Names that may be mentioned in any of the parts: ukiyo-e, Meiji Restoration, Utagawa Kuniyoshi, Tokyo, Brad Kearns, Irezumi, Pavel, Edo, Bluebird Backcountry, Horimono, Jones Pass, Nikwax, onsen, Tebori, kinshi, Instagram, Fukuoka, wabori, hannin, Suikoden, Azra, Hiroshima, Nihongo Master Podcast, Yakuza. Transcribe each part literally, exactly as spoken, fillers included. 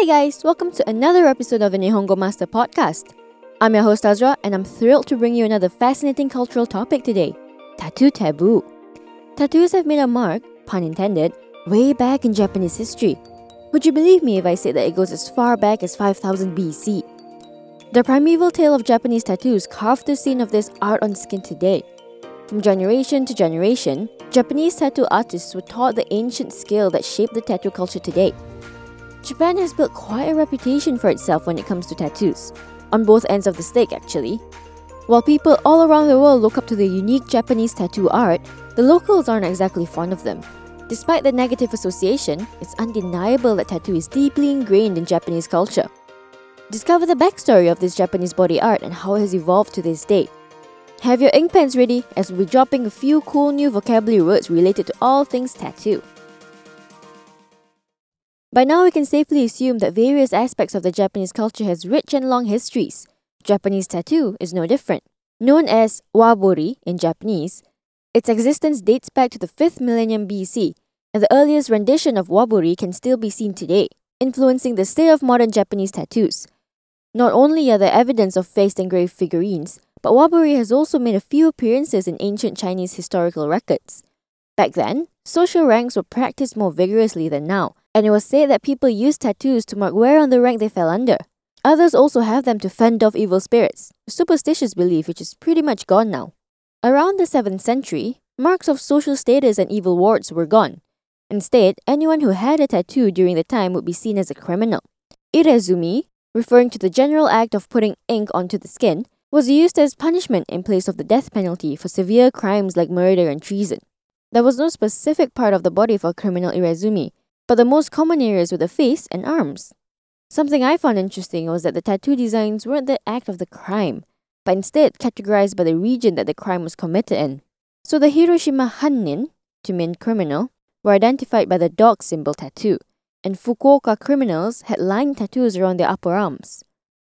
Hey guys, welcome to another episode of the Nihongo Master Podcast. I'm your host Azra, and I'm thrilled to bring you another fascinating cultural topic today, tattoo taboo. Tattoos have made a mark, pun intended, way back in Japanese history. Would you believe me if I said that it goes as far back as five thousand B C? The primeval tale of Japanese tattoos carved the scene of this art on skin today. From generation to generation, Japanese tattoo artists were taught the ancient skill that shaped the tattoo culture today. Japan has built quite a reputation for itself when it comes to tattoos, on both ends of the stick actually. While people all around the world look up to the unique Japanese tattoo art, the locals aren't exactly fond of them. Despite the negative association, it's undeniable that tattoo is deeply ingrained in Japanese culture. Discover the backstory of this Japanese body art and how it has evolved to this day. Have your ink pens ready as we'll be dropping a few cool new vocabulary words related to all things tattoo. By now, we can safely assume that various aspects of the Japanese culture has rich and long histories. Japanese tattoo is no different. Known as wabori in Japanese, its existence dates back to the fifth millennium B C, and the earliest rendition of wabori can still be seen today, influencing the state of modern Japanese tattoos. Not only are there evidence of face engraved figurines, but wabori has also made a few appearances in ancient Chinese historical records. Back then, social ranks were practiced more vigorously than now, and it was said that people used tattoos to mark where on the rank they fell under. Others also have them to fend off evil spirits, a superstitious belief which is pretty much gone now. Around the seventh century, marks of social status and evil wards were gone. Instead, anyone who had a tattoo during the time would be seen as a criminal. Irezumi, referring to the general act of putting ink onto the skin, was used as punishment in place of the death penalty for severe crimes like murder and treason. There was no specific part of the body for criminal irezumi, but the most common areas were the face and arms. Something I found interesting was that the tattoo designs weren't the act of the crime, but instead categorized by the region that the crime was committed in. So the Hiroshima hannin, to mean criminal, were identified by the dog symbol tattoo, and Fukuoka criminals had line tattoos around their upper arms.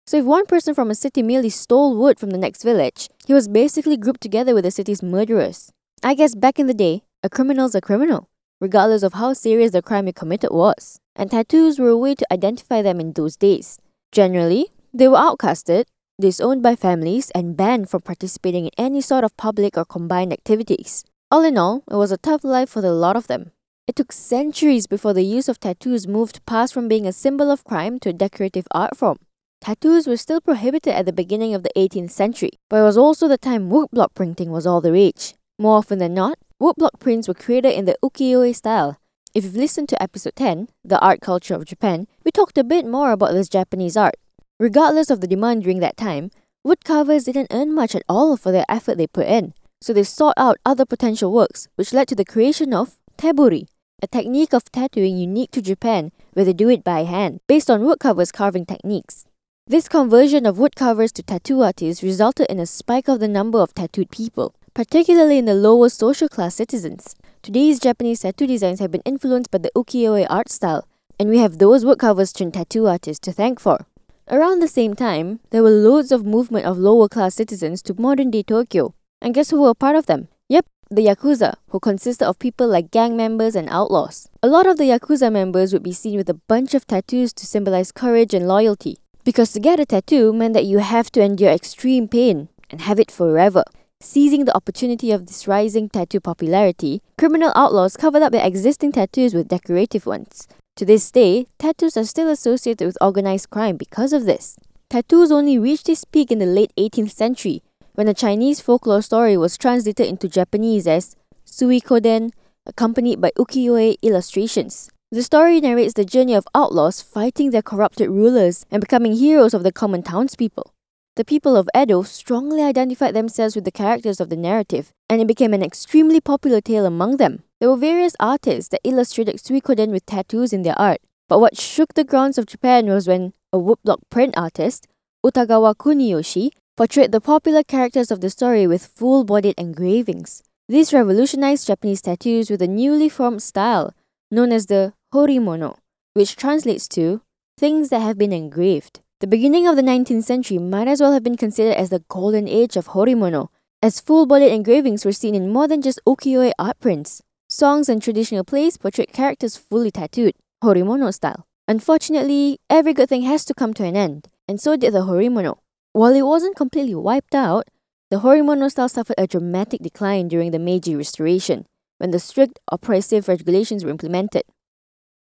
So if one person from a city merely stole wood from the next village, he was basically grouped together with the city's murderers. I guess back in the day, a criminal's a criminal, regardless of how serious the crime he committed was, and tattoos were a way to identify them in those days. Generally, they were outcasted, disowned by families, and banned from participating in any sort of public or combined activities. All in all, it was a tough life for the lot of them. It took centuries before the use of tattoos moved past from being a symbol of crime to a decorative art form. Tattoos were still prohibited at the beginning of the eighteenth century, but it was also the time woodblock printing was all the rage. More often than not, woodblock prints were created in the ukiyo-e style. If you've listened to episode ten, The Art Culture of Japan, we talked a bit more about this Japanese art. Regardless of the demand during that time, woodcarvers didn't earn much at all for the effort they put in, so they sought out other potential works, which led to the creation of Tebori, a technique of tattooing unique to Japan where they do it by hand, based on woodcarvers' carving techniques. This conversion of woodcarvers to tattoo artists resulted in a spike of the number of tattooed people, particularly in the lower social class citizens. Today's Japanese tattoo designs have been influenced by the ukiyo-e art style, and we have those woodcarvers turned tattoo artists to thank for. Around the same time, there were loads of movement of lower class citizens to modern-day Tokyo. And guess who were part of them? Yep, the Yakuza, who consisted of people like gang members and outlaws. A lot of the Yakuza members would be seen with a bunch of tattoos to symbolize courage and loyalty, because to get a tattoo meant that you have to endure extreme pain and have it forever. Seizing the opportunity of this rising tattoo popularity, criminal outlaws covered up their existing tattoos with decorative ones. To this day, tattoos are still associated with organized crime because of this. Tattoos only reached this peak in the late eighteenth century, when a Chinese folklore story was translated into Japanese as Suikoden, accompanied by ukiyo-e illustrations. The story narrates the journey of outlaws fighting their corrupted rulers and becoming heroes of the common townspeople. The people of Edo strongly identified themselves with the characters of the narrative, and it became an extremely popular tale among them. There were various artists that illustrated Suikoden with tattoos in their art, but what shook the grounds of Japan was when a woodblock print artist, Utagawa Kuniyoshi, portrayed the popular characters of the story with full-bodied engravings. These revolutionized Japanese tattoos with a newly formed style, known as the Horimono, which translates to things that have been engraved. The beginning of the nineteenth century might as well have been considered as the golden age of Horimono, as full-bodied engravings were seen in more than just ukiyo-e art prints. Songs and traditional plays portrayed characters fully tattooed, Horimono style. Unfortunately, every good thing has to come to an end, and so did the Horimono. While it wasn't completely wiped out, the Horimono style suffered a dramatic decline during the Meiji Restoration, when the strict oppressive regulations were implemented.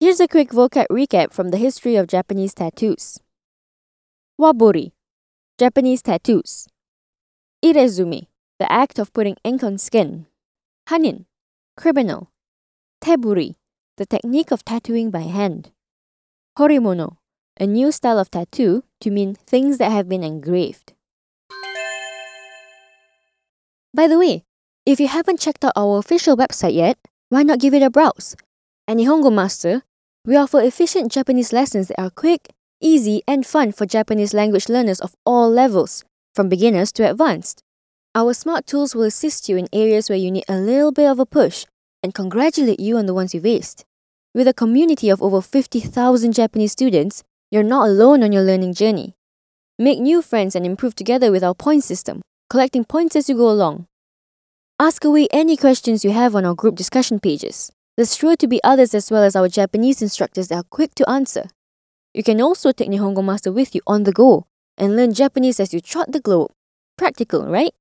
Here's a quick vocab recap from the history of Japanese tattoos. Wabori, Japanese tattoos. Irezumi, the act of putting ink on skin. Hannin, criminal. Tebori, the technique of tattooing by hand. Horimono, a new style of tattoo to mean things that have been engraved. By the way, if you haven't checked out our official website yet, why not give it a browse? At Nihongo Master, we offer efficient Japanese lessons that are quick, easy, and fun for Japanese language learners of all levels, from beginners to advanced. Our smart tools will assist you in areas where you need a little bit of a push and congratulate you on the ones you've aced. With a community of over fifty thousand Japanese students, you're not alone on your learning journey. Make new friends and improve together with our point system, collecting points as you go along. Ask away any questions you have on our group discussion pages. There's sure to be others as well as our Japanese instructors that are quick to answer. You can also take Nihongo Master with you on the go and learn Japanese as you trot the globe. Practical, right?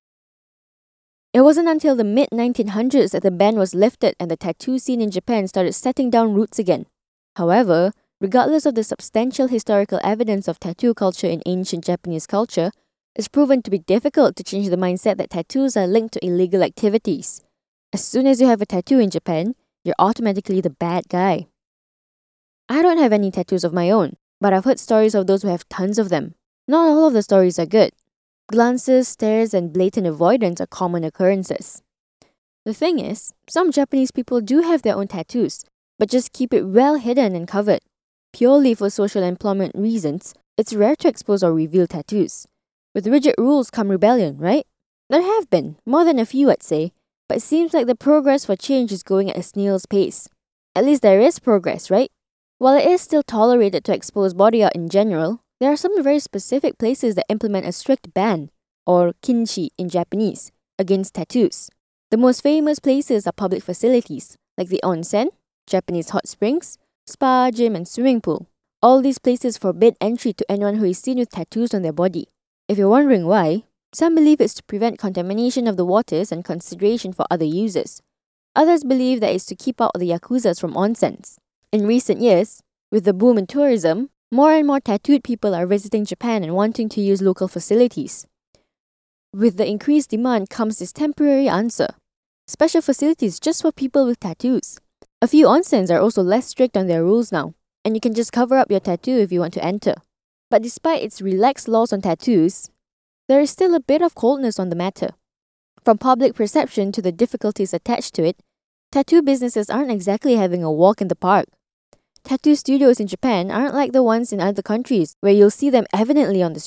It wasn't until the mid nineteen hundreds that the ban was lifted and the tattoo scene in Japan started setting down roots again. However, regardless of the substantial historical evidence of tattoo culture in ancient Japanese culture, it's proven to be difficult to change the mindset that tattoos are linked to illegal activities. As soon as you have a tattoo in Japan, you're automatically the bad guy. I don't have any tattoos of my own, but I've heard stories of those who have tons of them. Not all of the stories are good. Glances, stares, and blatant avoidance are common occurrences. The thing is, some Japanese people do have their own tattoos, but just keep it well hidden and covered. Purely for social employment reasons, it's rare to expose or reveal tattoos. With rigid rules come rebellion, right? There have been, more than a few I'd say, but it seems like the progress for change is going at a snail's pace. At least there is progress, right? While it is still tolerated to expose body art in general, there are some very specific places that implement a strict ban, or kinshi in Japanese, against tattoos. The most famous places are public facilities, like the onsen, Japanese hot springs, spa, gym, and swimming pool. All these places forbid entry to anyone who is seen with tattoos on their body. If you're wondering why, some believe it's to prevent contamination of the waters and consideration for other users. Others believe that it's to keep out the Yakuzas from onsens. In recent years, with the boom in tourism, more and more tattooed people are visiting Japan and wanting to use local facilities. With the increased demand comes this temporary answer. Special facilities just for people with tattoos. A few onsens are also less strict on their rules now, and you can just cover up your tattoo if you want to enter. But despite its relaxed laws on tattoos, there is still a bit of coldness on the matter. From public perception to the difficulties attached to it, tattoo businesses aren't exactly having a walk in the park. Tattoo studios in Japan aren't like the ones in other countries where you'll see them evidently on the